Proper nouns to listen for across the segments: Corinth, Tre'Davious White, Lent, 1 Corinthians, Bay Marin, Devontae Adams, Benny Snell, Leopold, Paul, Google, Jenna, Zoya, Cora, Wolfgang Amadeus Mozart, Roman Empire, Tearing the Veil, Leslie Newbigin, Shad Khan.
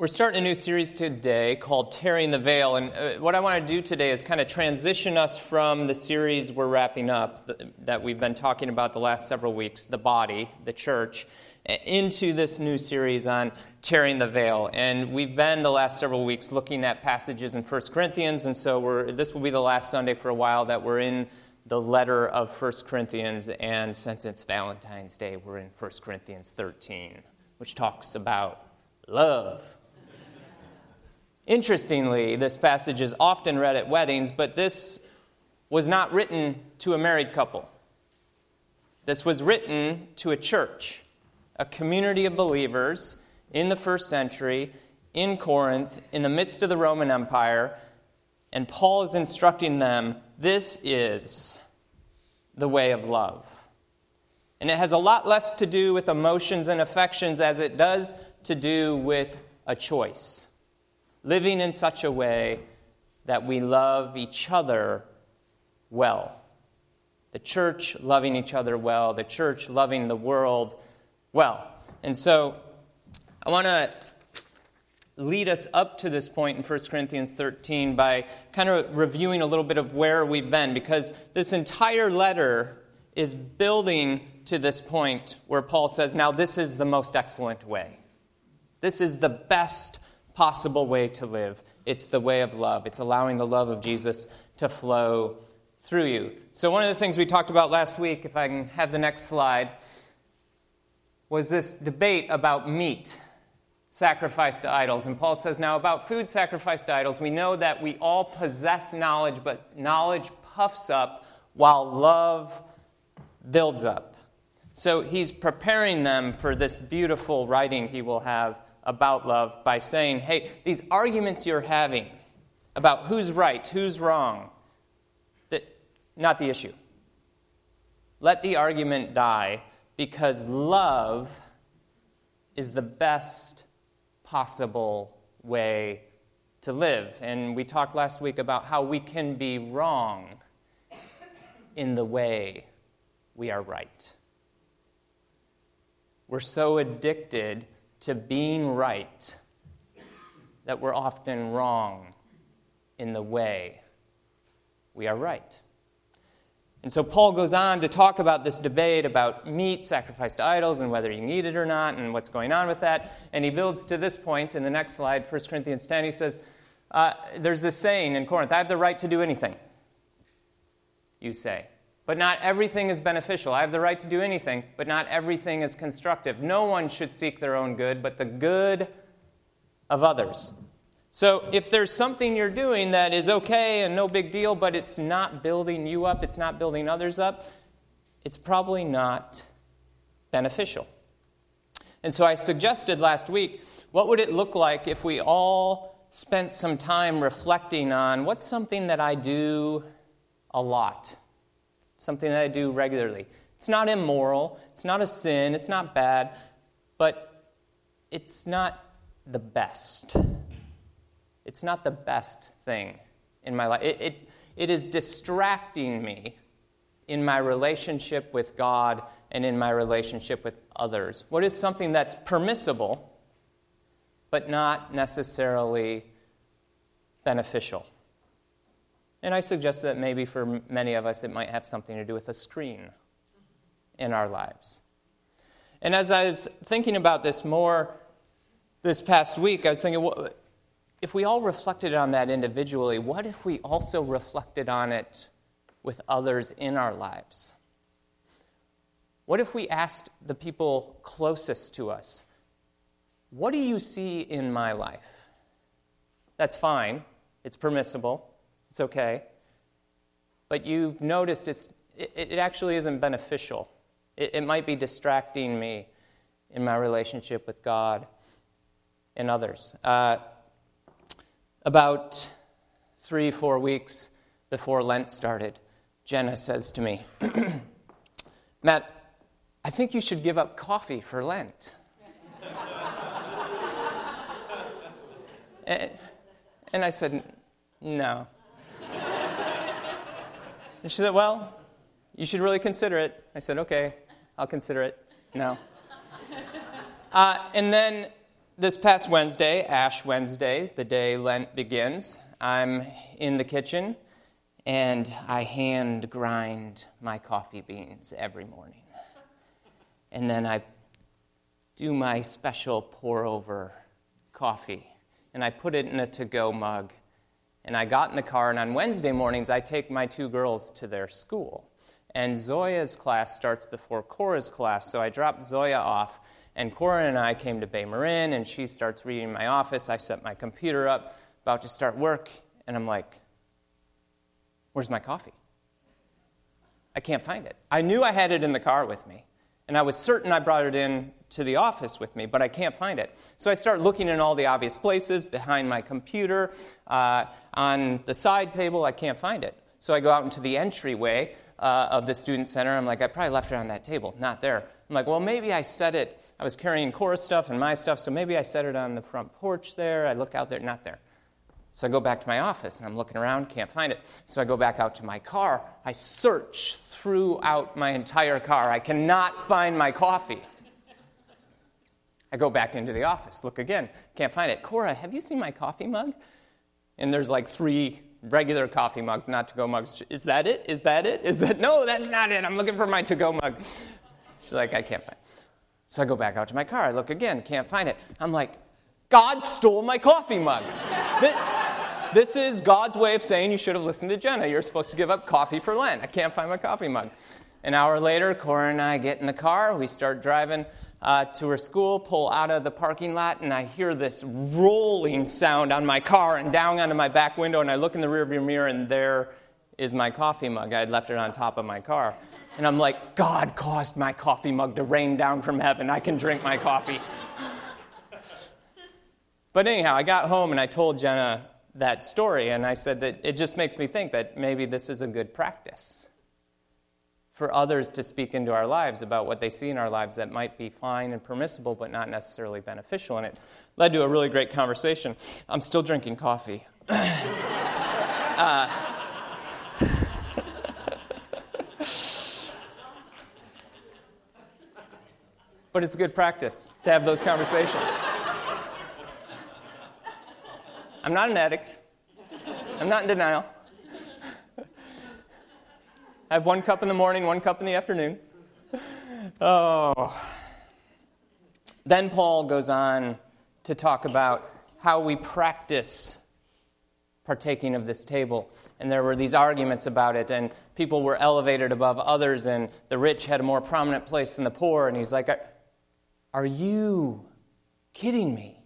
We're starting a new series today called Tearing the Veil, and what I want to do today is kind of transition us from the series we're wrapping up that we've been talking about the last several weeks, the body, the church, into this new series on Tearing the Veil. And we've been the last several weeks looking at passages in 1 Corinthians, and so this will be the last Sunday for a while that we're in the letter of 1 Corinthians, and since it's Valentine's Day, we're in 1 Corinthians 13, which talks about love. Interestingly, this passage is often read at weddings, but this was not written to a married couple. This was written to a church, a community of believers in the first century, in Corinth, in the midst of the Roman Empire, and Paul is instructing them, this is the way of love. And it has a lot less to do with emotions and affections as it does to do with a choice. Living in such a way that we love each other well. The church loving each other well. The church loving the world well. And so I want to lead us up to this point in 1 Corinthians 13 by kind of reviewing a little bit of where we've been, because this entire letter is building to this point where Paul says, now this is the most excellent way. This is the best possible way to live. It's the way of love. It's allowing the love of Jesus to flow through you. So one of the things we talked about last week, if I can have the next slide, was this debate about meat sacrificed to idols. And Paul says, now about food sacrificed to idols, we know that we all possess knowledge, but knowledge puffs up while love builds up. So he's preparing them for this beautiful writing he will have about love by saying, hey, these arguments you're having about who's right, who's wrong, not the issue. Let the argument die, because love is the best possible way to live. And we talked last week about how we can be wrong in the way we are right. We're so addicted to being right, that we're often wrong in the way we are right. And so Paul goes on to talk about this debate about meat sacrificed to idols and whether you can eat it or not and what's going on with that. And he builds to this point in the next slide, 1 Corinthians 10, he says, there's this saying in Corinth, I have the right to do anything, you say. But not everything is beneficial. I have the right to do anything, but not everything is constructive. No one should seek their own good, but the good of others. So if there's something you're doing that is okay and no big deal, but it's not building you up, it's not building others up, it's probably not beneficial. And so I suggested last week, what would it look like if we all spent some time reflecting on what's something that I do a lot? Something that I do regularly. It's not immoral, it's not a sin, it's not bad, but it's not the best. It's not the best thing in my life. It is distracting me in my relationship with God and in my relationship with others. What is something that's permissible, but not necessarily beneficial? And I suggest that maybe for many of us it might have something to do with a screen in our lives. And as I was thinking about this more this past week, I was thinking, if we all reflected on that individually, what if we also reflected on it with others in our lives? What if we asked the people closest to us, what do you see in my life? That's fine, it's permissible. It's okay, but you've noticed it actually isn't beneficial. It might be distracting me in my relationship with God and others. About 3-4 weeks before Lent started, Jenna says to me, Matt, I think you should give up coffee for Lent. and I said, no. And she said, well, you should really consider it. I said, okay, I'll consider it. No. And then This past Wednesday, Ash Wednesday, the day Lent begins, I'm in the kitchen and I hand grind my coffee beans every morning. And then I do my special pour-over coffee and I put it in a to-go mug. And I got in the car, and on Wednesday mornings I take my two girls to their school. And Zoya's class starts before Cora's class, so I drop Zoya off. And Cora and I came to Bay Marin, and she starts reading my office. I set my computer up, about to start work, and I'm like, where's my coffee? I can't find it. I knew I had it in the car with me, and I was certain I brought it in to the office with me, but I can't find it. So I start looking in all the obvious places, behind my computer, on the side table. I can't find it. So I go out into the entryway of the student center. I'm like, I probably left it on that table, not there. I'm like, well, maybe I set it. I was carrying Cora's stuff and my stuff, so maybe I set it on the front porch there. I look out there, not there. So I go back to my office, and I'm looking around, can't find it. So I go back out to my car. I search throughout my entire car. I cannot find my coffee. I go back into the office, look again, can't find it. Cora, have you seen my coffee mug? And there's like 3 regular coffee mugs, not to-go mugs. Is that it? Is that it? Is that? No, that's not it. I'm looking for my to-go mug. She's like, I can't find it. So I go back out to my car. I look again, can't find it. I'm like, God stole my coffee mug. This is God's way of saying you should have listened to Jenna. You're supposed to give up coffee for Lent. I can't find my coffee mug. An hour later, Cora and I get in the car. We start driving to her school, pull out of the parking lot, and I hear this rolling sound on my car and down onto my back window, and I look in the rearview mirror, and there is my coffee mug. I had left it on top of my car. And I'm like, God caused my coffee mug to rain down from heaven. I can drink my coffee. But anyhow, I got home and I told Jenna that story, and I said that it just makes me think that maybe this is a good practice for others to speak into our lives about what they see in our lives that might be fine and permissible but not necessarily beneficial. And it led to a really great conversation. I'm still drinking coffee. But it's a good practice to have those conversations. I'm not an addict. I'm not in denial. I have 1 cup in the morning, 1 cup in the afternoon. Oh. Then Paul goes on to talk about how we practice partaking of this table. And there were these arguments about it, and people were elevated above others, and the rich had a more prominent place than the poor. And he's like, are you kidding me?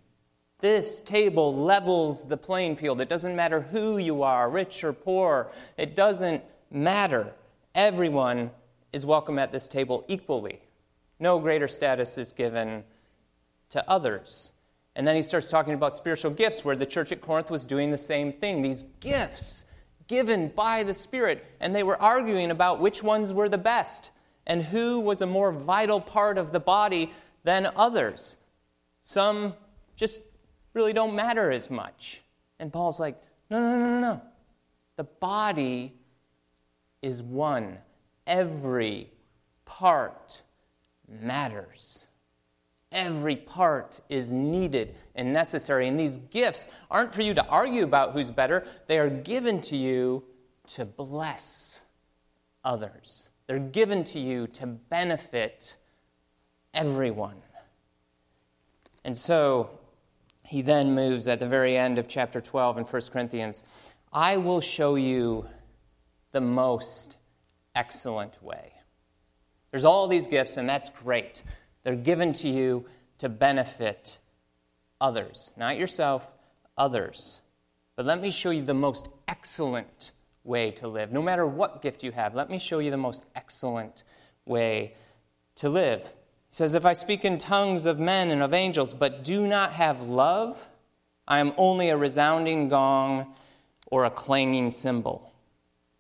This table levels the playing field. It doesn't matter who you are, rich or poor. It doesn't matter. Everyone is welcome at this table equally. No greater status is given to others. And then he starts talking about spiritual gifts, where the church at Corinth was doing the same thing. These gifts given by the Spirit. And they were arguing about which ones were the best and who was a more vital part of the body than others. Some just really don't matter as much. And Paul's like, no. The body is one. Every part matters. Every part is needed and necessary. And these gifts aren't for you to argue about who's better. They are given to you to bless others. They're given to you to benefit everyone. And so he then moves at the very end of chapter 12 in 1 Corinthians, I will show you the most excellent way. There's all these gifts, and that's great. They're given to you to benefit others. Not yourself, others. But let me show you the most excellent way to live. No matter what gift you have, let me show you the most excellent way to live. He says, if I speak in tongues of men and of angels, but do not have love, I am only a resounding gong or a clanging cymbal.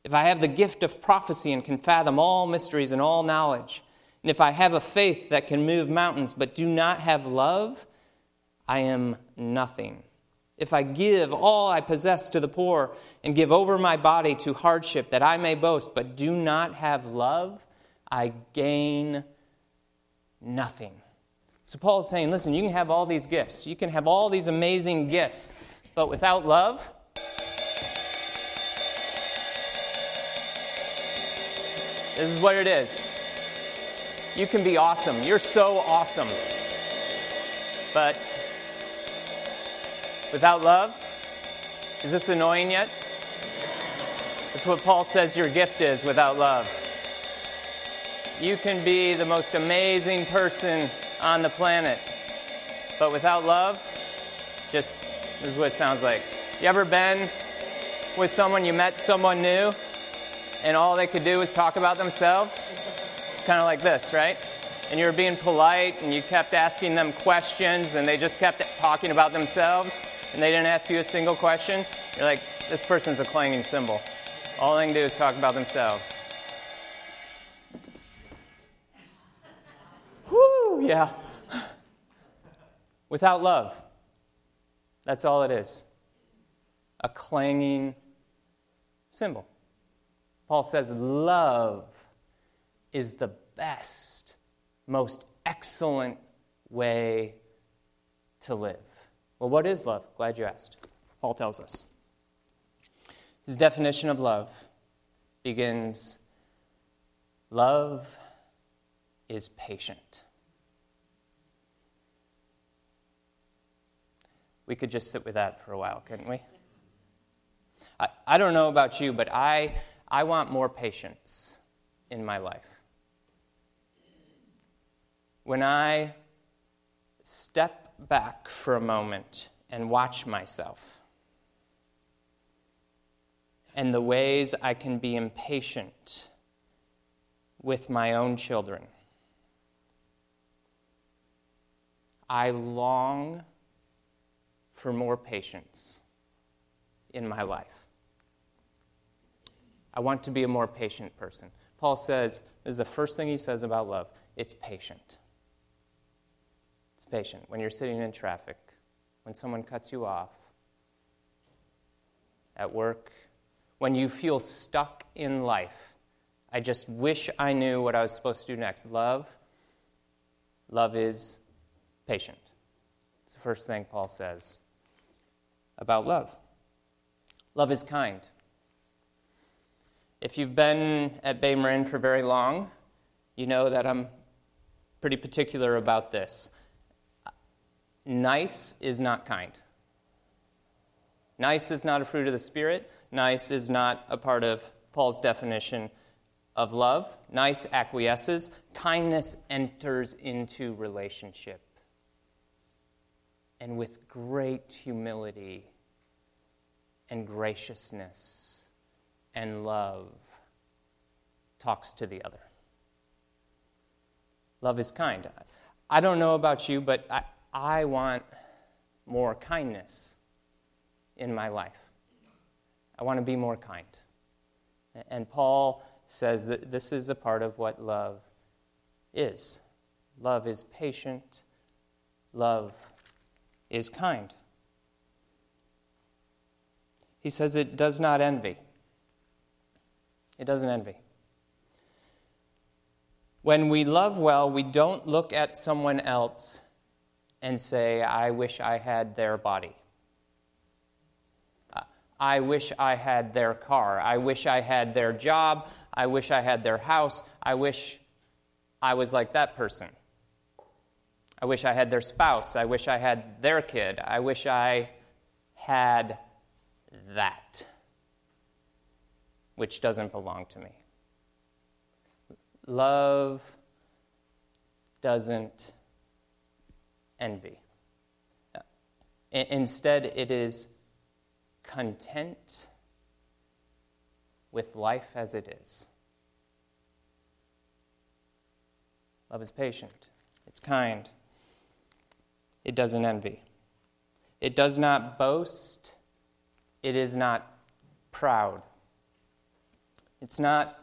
If I have the gift of prophecy and can fathom all mysteries and all knowledge, and if I have a faith that can move mountains but do not have love, I am nothing. If I give all I possess to the poor and give over my body to hardship that I may boast but do not have love, I gain nothing. So Paul's saying, listen, you can have all these gifts. You can have all these amazing gifts. But without love, this is what it is. You can be awesome. You're so awesome. But without love, is this annoying yet? That's what Paul says your gift is without love. You can be the most amazing person on the planet, but without love, just this is what it sounds like. You ever been with someone, you met someone new, and all they could do was talk about themselves? It's kind of like this, right? And you were being polite, and you kept asking them questions, and they just kept talking about themselves, and they didn't ask you a single question. You're like, this person's a clanging cymbal. All they can do is talk about themselves. Woo, yeah. Without love, that's all it is. A clanging cymbal. Paul says love is the best, most excellent way to live. Well, what is love? Glad you asked. Paul tells us. His definition of love begins, love is patient. We could just sit with that for a while, couldn't we? I don't know about you, but I want more patience in my life. When I step back for a moment and watch myself, and the ways I can be impatient with my own children, I long for more patience in my life. I want to be a more patient person. Paul says, this is the first thing he says about love, it's patient. It's patient. When you're sitting in traffic, when someone cuts you off, at work, when you feel stuck in life, I just wish I knew what I was supposed to do next. Love is patient. It's the first thing Paul says about love. Love is kind. If you've been at Bay Marin for very long, you know that I'm pretty particular about this. Nice is not kind. Nice is not a fruit of the Spirit. Nice is not a part of Paul's definition of love. Nice acquiesces. Kindness enters into relationship. And with great humility and graciousness and love, talks to the other. Love is kind. I don't know about you, but I want more kindness in my life. I want to be more kind. And Paul says that this is a part of what love is. Love is patient. Love is kind. He says it does not envy. It doesn't envy. When we love well, we don't look at someone else and say, I wish I had their body. I wish I had their car. I wish I had their job. I wish I had their house. I wish I was like that person. I wish I had their spouse. I wish I had their kid. I wish I had that, which doesn't belong to me. Love doesn't envy. Instead, it is content with life as it is. Love is patient. It's kind. It doesn't envy. It does not boast. It is not proud. It's not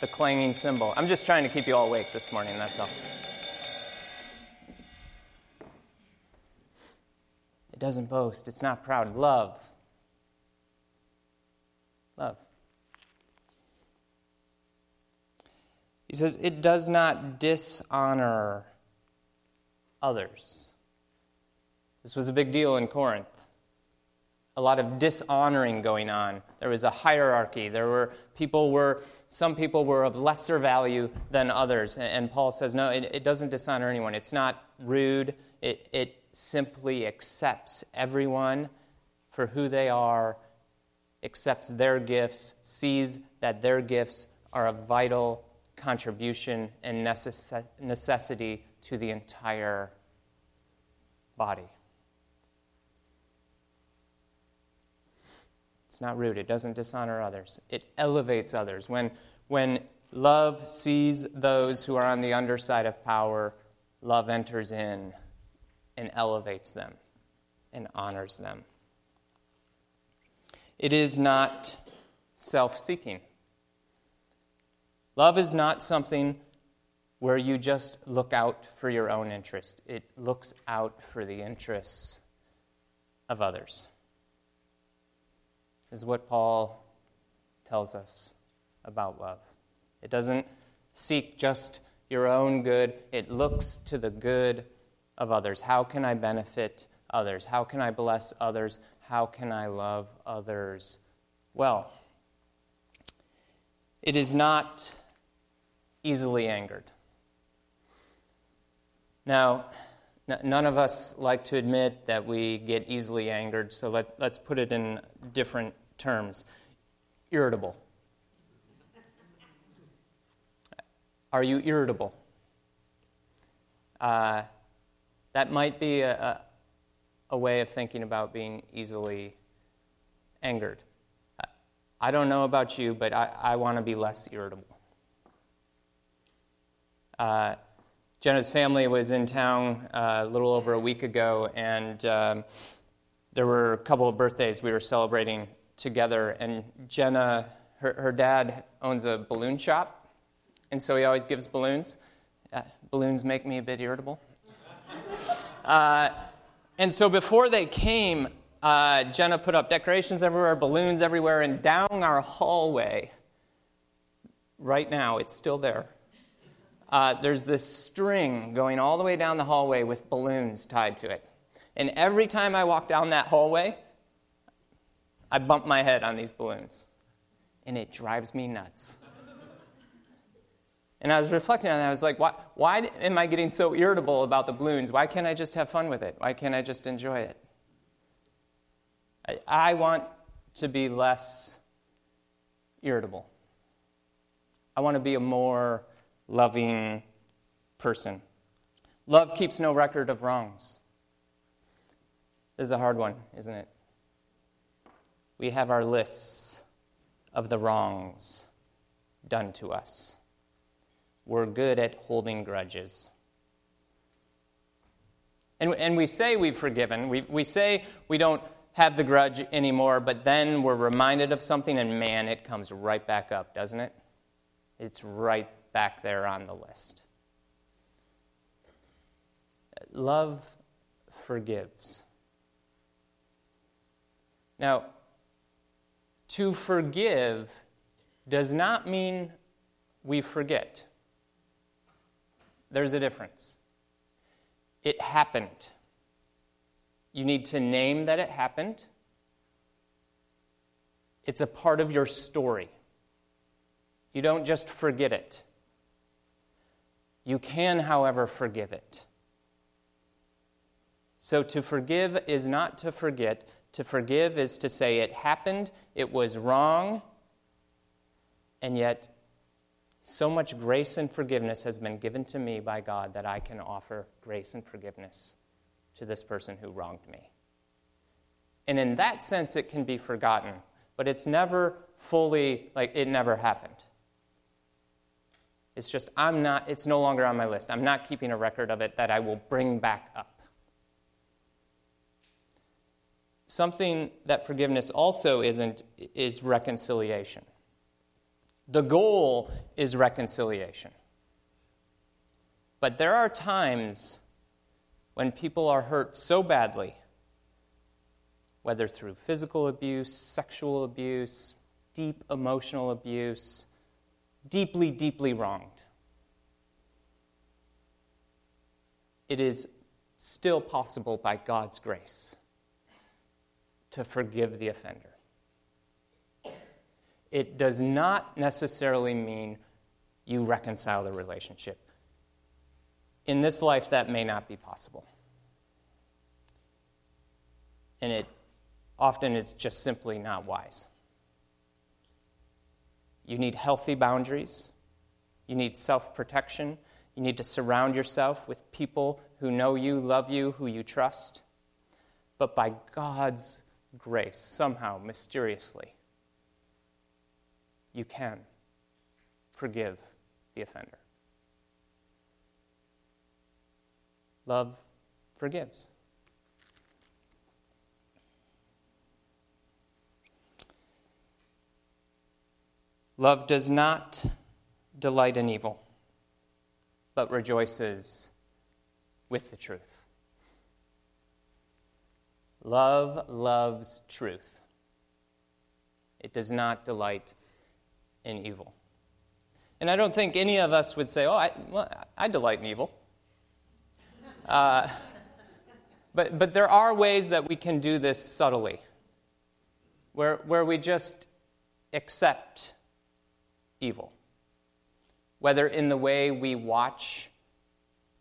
the clanging cymbal. I'm just trying to keep you all awake this morning, that's all. It doesn't boast. It's not proud. Love. He He says it does not dishonor others. This was a big deal in Corinth. A lot of dishonoring going on. There was a hierarchy. Some people were of lesser value than others. And Paul says, no, it doesn't dishonor anyone. It's not rude. It simply accepts everyone for who they are, accepts their gifts, sees that their gifts are a vital contribution and necessity to the entire body. It's not rude. It doesn't dishonor others. It elevates others. When love sees those who are on the underside of power, love enters in and elevates them and honors them. It is not self-seeking. Love is not something where you just look out for your own interest. It looks out for the interests of others. Is what Paul tells us about love. It doesn't seek just your own good. It looks to the good of others. How can I benefit others? How can I bless others? How can I love others well? It is not easily angered. Now, none of us like to admit that we get easily angered, so let's put it in different terms. Irritable. Are you irritable? That might be a way of thinking about being easily angered. I don't know about you, but I want to be less irritable. Jenna's family was in town a little over a week ago, and there were a couple of birthdays we were celebrating together, and Jenna, her dad owns a balloon shop, and so he always gives balloons. Balloons make me a bit irritable. And so before they came, Jenna put up decorations everywhere, balloons everywhere, and down our hallway, right now, it's still there, there's this string going all the way down the hallway with balloons tied to it. And every time I walk down that hallway, I bump my head on these balloons. And it drives me nuts. And I was reflecting on that. I was like, why am I getting so irritable about the balloons? Why can't I just have fun with it? Why can't I just enjoy it? I want to be less irritable. I want to be a more loving person. Love keeps no record of wrongs. This is a hard one, isn't it? We have our lists of the wrongs done to us. We're good at holding grudges. And we say we've forgiven. We say we don't have the grudge anymore, but then we're reminded of something, and man, it comes right back up, doesn't it? It's right back there on the list. Love forgives. Now, to forgive does not mean we forget. There's a difference. It happened. You need to name that it happened. It's a part of your story. You don't just forget it. You can, however, forgive it. So to forgive is not to forget. To forgive is to say it happened, it was wrong, and yet so much grace and forgiveness has been given to me by God that I can offer grace and forgiveness to this person who wronged me. And in that sense, it can be forgotten, but it's never fully, like, it never happened. It's just, it's no longer on my list. I'm not keeping a record of it that I will bring back up. Something that forgiveness also isn't is reconciliation. The goal is reconciliation. But there are times when people are hurt so badly, whether through physical abuse, sexual abuse, deep emotional abuse, deeply, deeply wronged, it is still possible by God's grace to forgive the offender. It does not necessarily mean you reconcile the relationship. In this life, that may not be possible. And it often is just simply not wise. You need healthy boundaries. You need self-protection. You need to surround yourself with people who know you, love you, who you trust. But by God's grace, somehow, mysteriously, you can forgive the offender. Love forgives. Love does not delight in evil, but rejoices with the truth. Love loves truth. It does not delight in evil. And I don't think any of us would say, I delight in evil. But there are ways that we can do this subtly, where we just accept evil, whether in the way we watch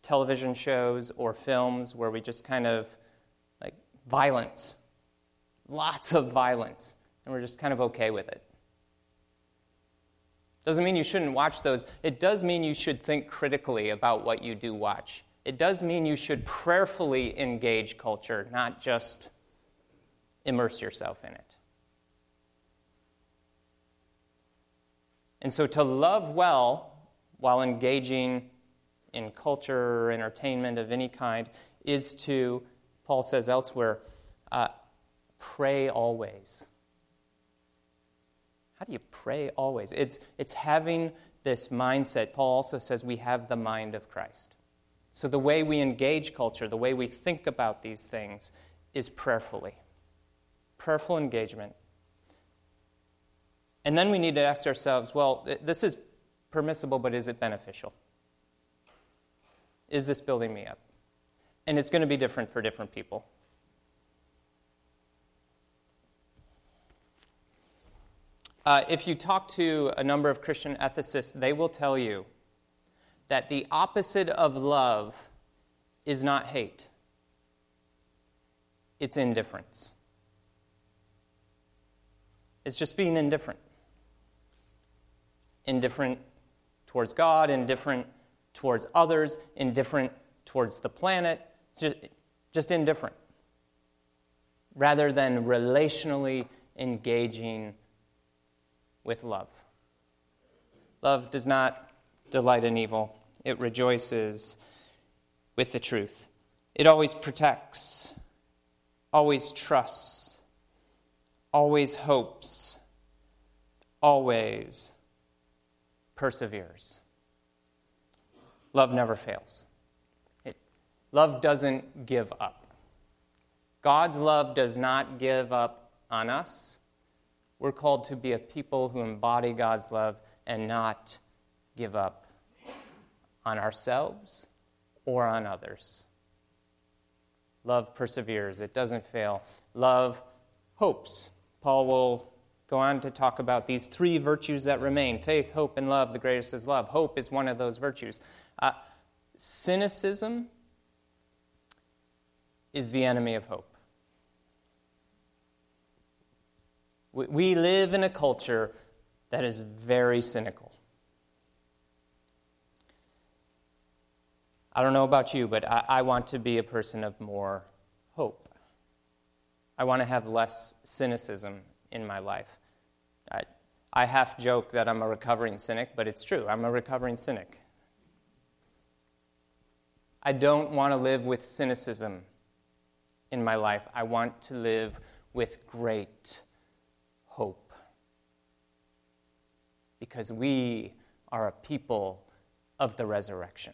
television shows or films, where we just kind of like violence, lots of violence, and we're just kind of okay with it. Doesn't mean you shouldn't watch those. It does mean you should think critically about what you do watch. It does mean you should prayerfully engage culture, not just immerse yourself in it. And so to love well while engaging in culture or entertainment of any kind is to, Paul says elsewhere, pray always. How do you pray always? It's having this mindset. Paul also says we have the mind of Christ. So the way we engage culture, the way we think about these things is prayerfully. Prayerful engagement. And then we need to ask ourselves, well, this is permissible, but is it beneficial? Is this building me up? And it's going to be different for different people. If you talk to a number of Christian ethicists, they will tell you that the opposite of love is not hate. It's indifference. It's just being indifferent. Indifferent towards God, indifferent towards others, indifferent towards the planet, just indifferent. Rather than relationally engaging with love. Love does not delight in evil. It rejoices with the truth. It always protects, always trusts, always hopes, always perseveres. Love never fails. Love doesn't give up. God's love does not give up on us. We're called to be a people who embody God's love and not give up on ourselves or on others. Love perseveres. It doesn't fail. Love hopes. Paul will go on to talk about these three virtues that remain: faith, hope, and love. The greatest is love. Hope is one of those virtues. Cynicism is the enemy of hope. We live in a culture that is very cynical. I don't know about you, but I want to be a person of more hope. I want to have less cynicism in my life. I half joke that I'm a recovering cynic, but it's true. I'm a recovering cynic. I don't want to live with cynicism in my life. I want to live with great hope. Because we are a people of the resurrection.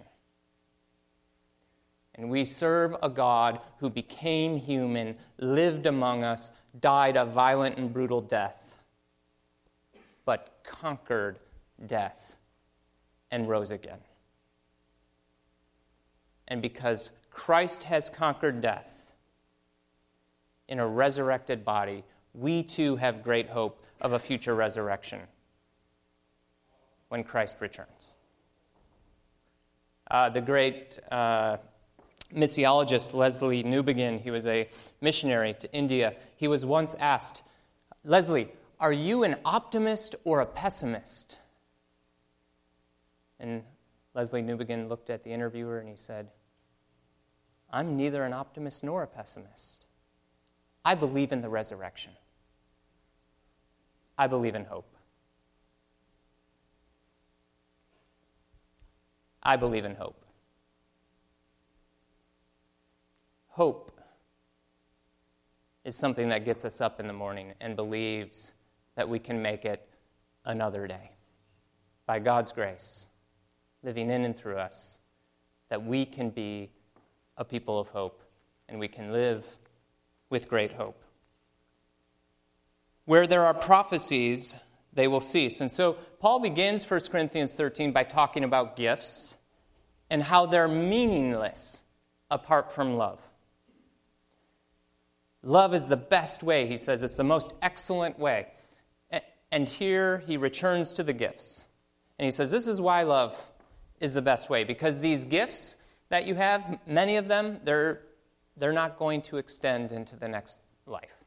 And we serve a God who became human, lived among us, died a violent and brutal death, but conquered death and rose again. And because Christ has conquered death in a resurrected body. We too have great hope of a future resurrection when Christ returns. The great missiologist Leslie Newbigin, he was a missionary to India. He was once asked, "Leslie, are you an optimist or a pessimist?" And Leslie Newbigin looked at the interviewer and he said, "I'm neither an optimist nor a pessimist. I believe in the resurrection. I believe in hope. I believe in hope." Hope is something that gets us up in the morning and believes that we can make it another day. By God's grace, living in and through us, that we can be a people of hope and we can live with great hope. Where there are prophecies, they will cease. And so Paul begins 1 Corinthians 13 by talking about gifts and how they're meaningless apart from love. Love is the best way, he says. It's the most excellent way. And here he returns to the gifts. And he says, this is why love is the best way. Because these gifts that you have, many of them, they're not going to extend into the next life.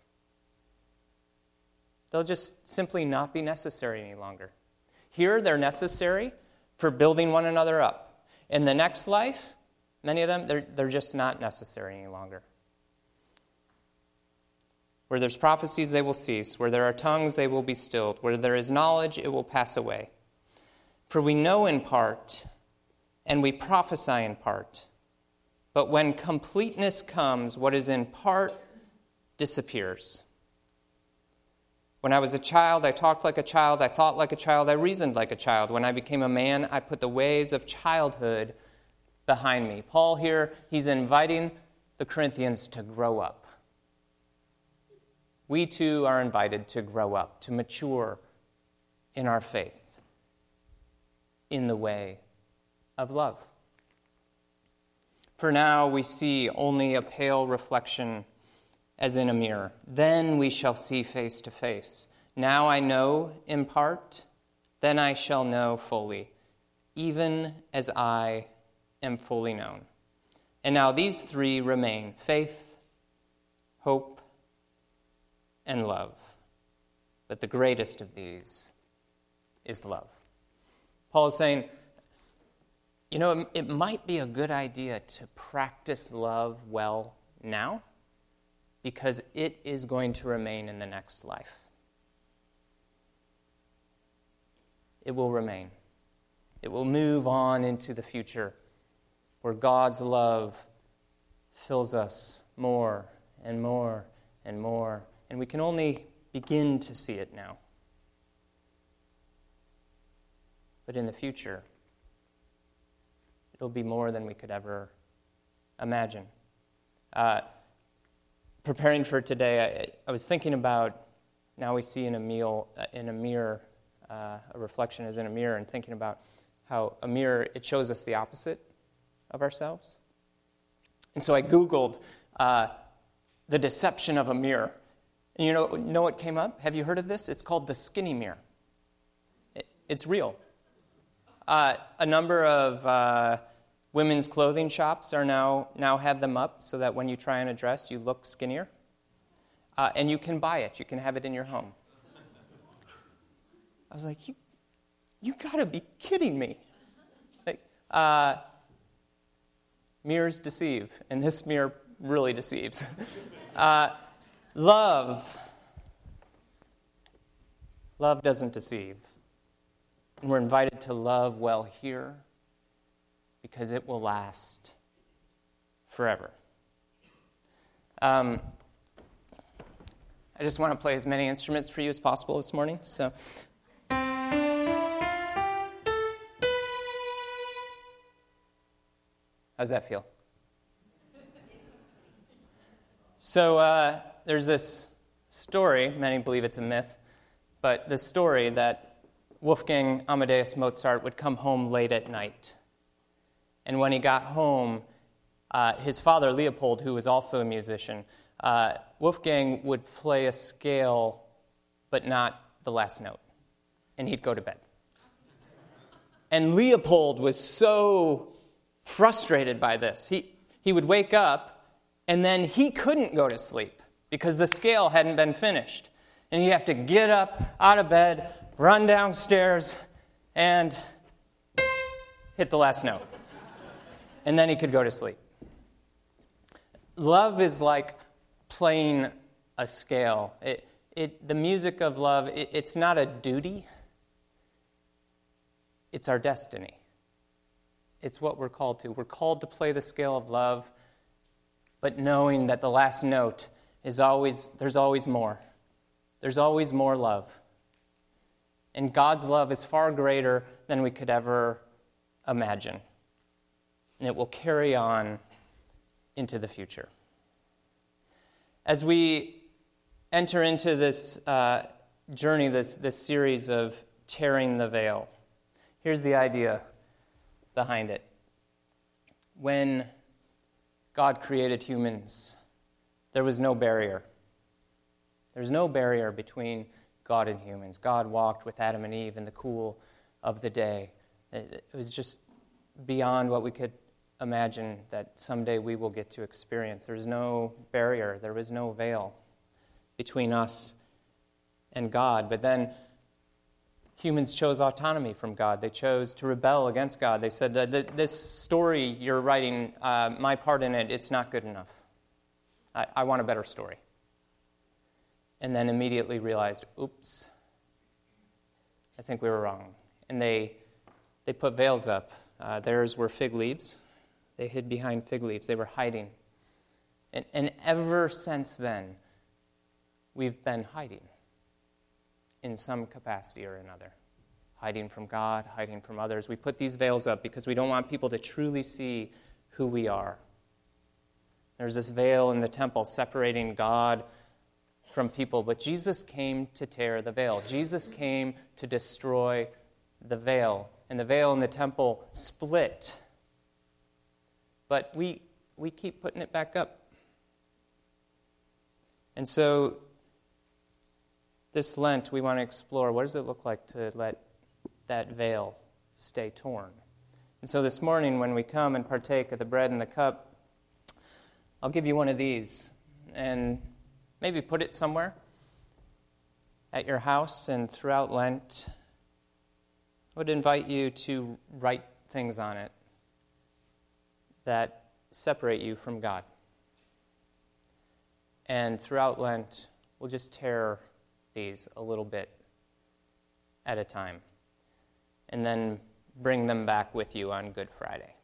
They'll just simply not be necessary any longer. Here, they're necessary for building one another up. In the next life, many of them, they're just not necessary any longer. Where there's prophecies, they will cease. Where there are tongues, they will be stilled. Where there is knowledge, it will pass away. For we know in part, and we prophesy in part. But when completeness comes, what is in part disappears. When I was a child, I talked like a child, I thought like a child, I reasoned like a child. When I became a man, I put the ways of childhood behind me. Paul here, he's inviting the Corinthians to grow up. We too are invited to grow up, to mature in our faith, in the way of love. For now we see only a pale reflection as in a mirror. Then we shall see face to face. Now I know in part, then I shall know fully, even as I am fully known. And now these three remain: faith, hope, and love. But the greatest of these is love. Paul is saying, you know, it might be a good idea to practice love well now, because it is going to remain in the next life. It will remain. It will move on into the future where God's love fills us more and more and more, and we can only begin to see it now. But in the future, it'll be more than we could ever imagine. Preparing for today, I was thinking about now we see a reflection is in a mirror, and thinking about how a mirror, it shows us the opposite of ourselves. And so I Googled the deception of a mirror. And you know what came up? Have you heard of this? It's called the skinny mirror. It's real. A number of women's clothing shops are now have them up so that when you try on a dress, you look skinnier. And you can buy it. You can have it in your home. I was like, you got to be kidding me. Like, mirrors deceive, and this mirror really deceives. Love doesn't deceive. And we're invited to love well here, because it will last forever. I just want to play as many instruments for you as possible this morning. So, how's that feel? So there's this story. Many believe it's a myth, but the story that Wolfgang Amadeus Mozart would come home late at night. And when he got home, His father, Leopold, who was also a musician, Wolfgang would play a scale, but not the last note, and he'd go to bed. And Leopold was so frustrated by this. He would wake up, and then he couldn't go to sleep because the scale hadn't been finished. And he'd have to get up out of bed, run downstairs, and hit the last note. And then he could go to sleep. Love is like playing a scale. The music of love, it's not a duty. It's our destiny. It's what we're called to. We're called to play the scale of love, but knowing that the last note is always, there's always more. There's always more love. And God's love is far greater than we could ever imagine. And it will carry on into the future. As we enter into this journey, this series of tearing the veil, here's the idea behind it. When God created humans, there was no barrier. There's no barrier between God and humans. God walked with Adam and Eve in the cool of the day. It was just beyond what we could imagine that someday we will get to experience. There's no barrier. There is no veil between us and God. But then humans chose autonomy from God. They chose to rebel against God. They said, this story you're writing, my part in it, it's not good enough. I want a better story. And then immediately realized, oops, I think we were wrong. And they put veils up. Theirs were fig leaves. They hid behind fig leaves. They were hiding. And ever since then, we've been hiding in some capacity or another. Hiding from God, hiding from others. We put these veils up because we don't want people to truly see who we are. There's this veil in the temple separating God from people, but Jesus came to tear the veil. Jesus came to destroy the veil, and the veil in the temple split. But we keep putting it back up. And so this Lent, we want to explore, what does it look like to let that veil stay torn? And so this morning when we come and partake of the bread and the cup, I'll give you one of these and maybe put it somewhere at your house. And throughout Lent, I would invite you to write things on it that separate you from God. And throughout Lent, we'll just tear these a little bit at a time and then bring them back with you on Good Friday.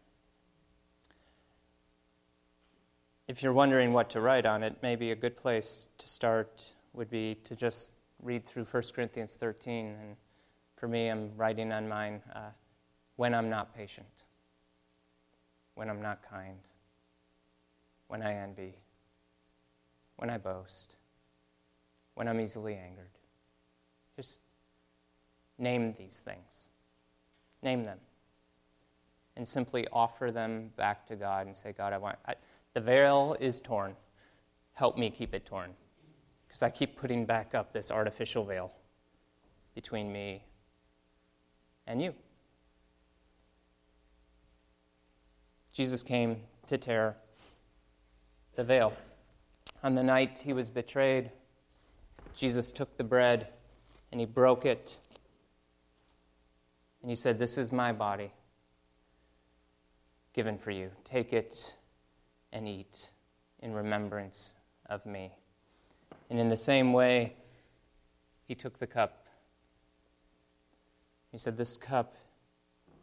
If you're wondering what to write on it, maybe a good place to start would be to just read through 1 Corinthians 13. And for me, I'm writing on mine, when I'm not patient, when I'm not kind, when I envy, when I boast, when I'm easily angered. Just name these things. Name them. And simply offer them back to God and say, God, the veil is torn. Help me keep it torn. Because I keep putting back up this artificial veil between me and you. Jesus came to tear the veil. On the night he was betrayed, Jesus took the bread and he broke it. And he said, this is my body given for you. Take it and eat in remembrance of me. And in the same way, he took the cup. He said, this cup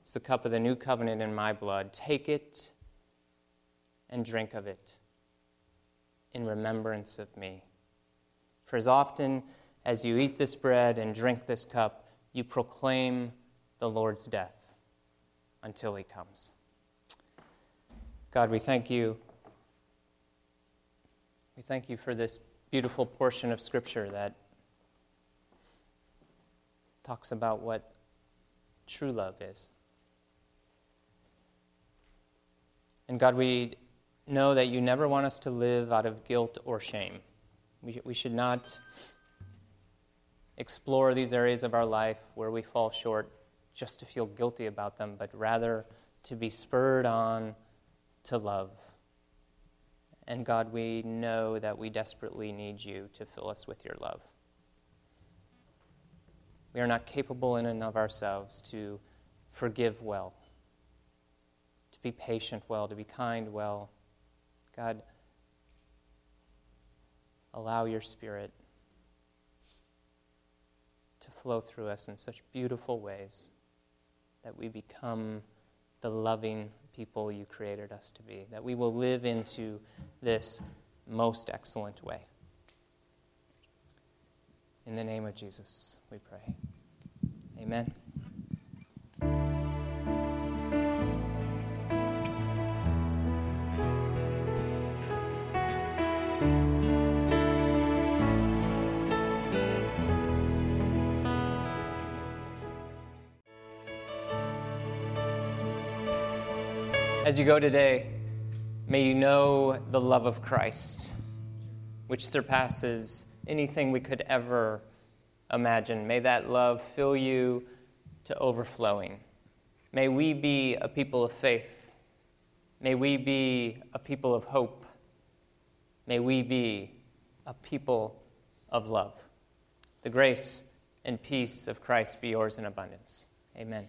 is the cup of the new covenant in my blood. Take it and drink of it in remembrance of me. For as often as you eat this bread and drink this cup, you proclaim the Lord's death until he comes. God, we thank you. We thank you for this beautiful portion of Scripture that talks about what true love is. And God, we know that you never want us to live out of guilt or shame. We should not explore these areas of our life where we fall short just to feel guilty about them, but rather to be spurred on to love. And God, we know that we desperately need you to fill us with your love. We are not capable in and of ourselves to forgive well, to be patient well, to be kind well. God, allow your Spirit to flow through us in such beautiful ways that we become the loving people you created us to be, that we will live into this most excellent way. In the name of Jesus, we pray. Amen. As you go today, may you know the love of Christ, which surpasses anything we could ever imagine. May that love fill you to overflowing. May we be a people of faith. May we be a people of hope. May we be a people of love. The grace and peace of Christ be yours in abundance. Amen.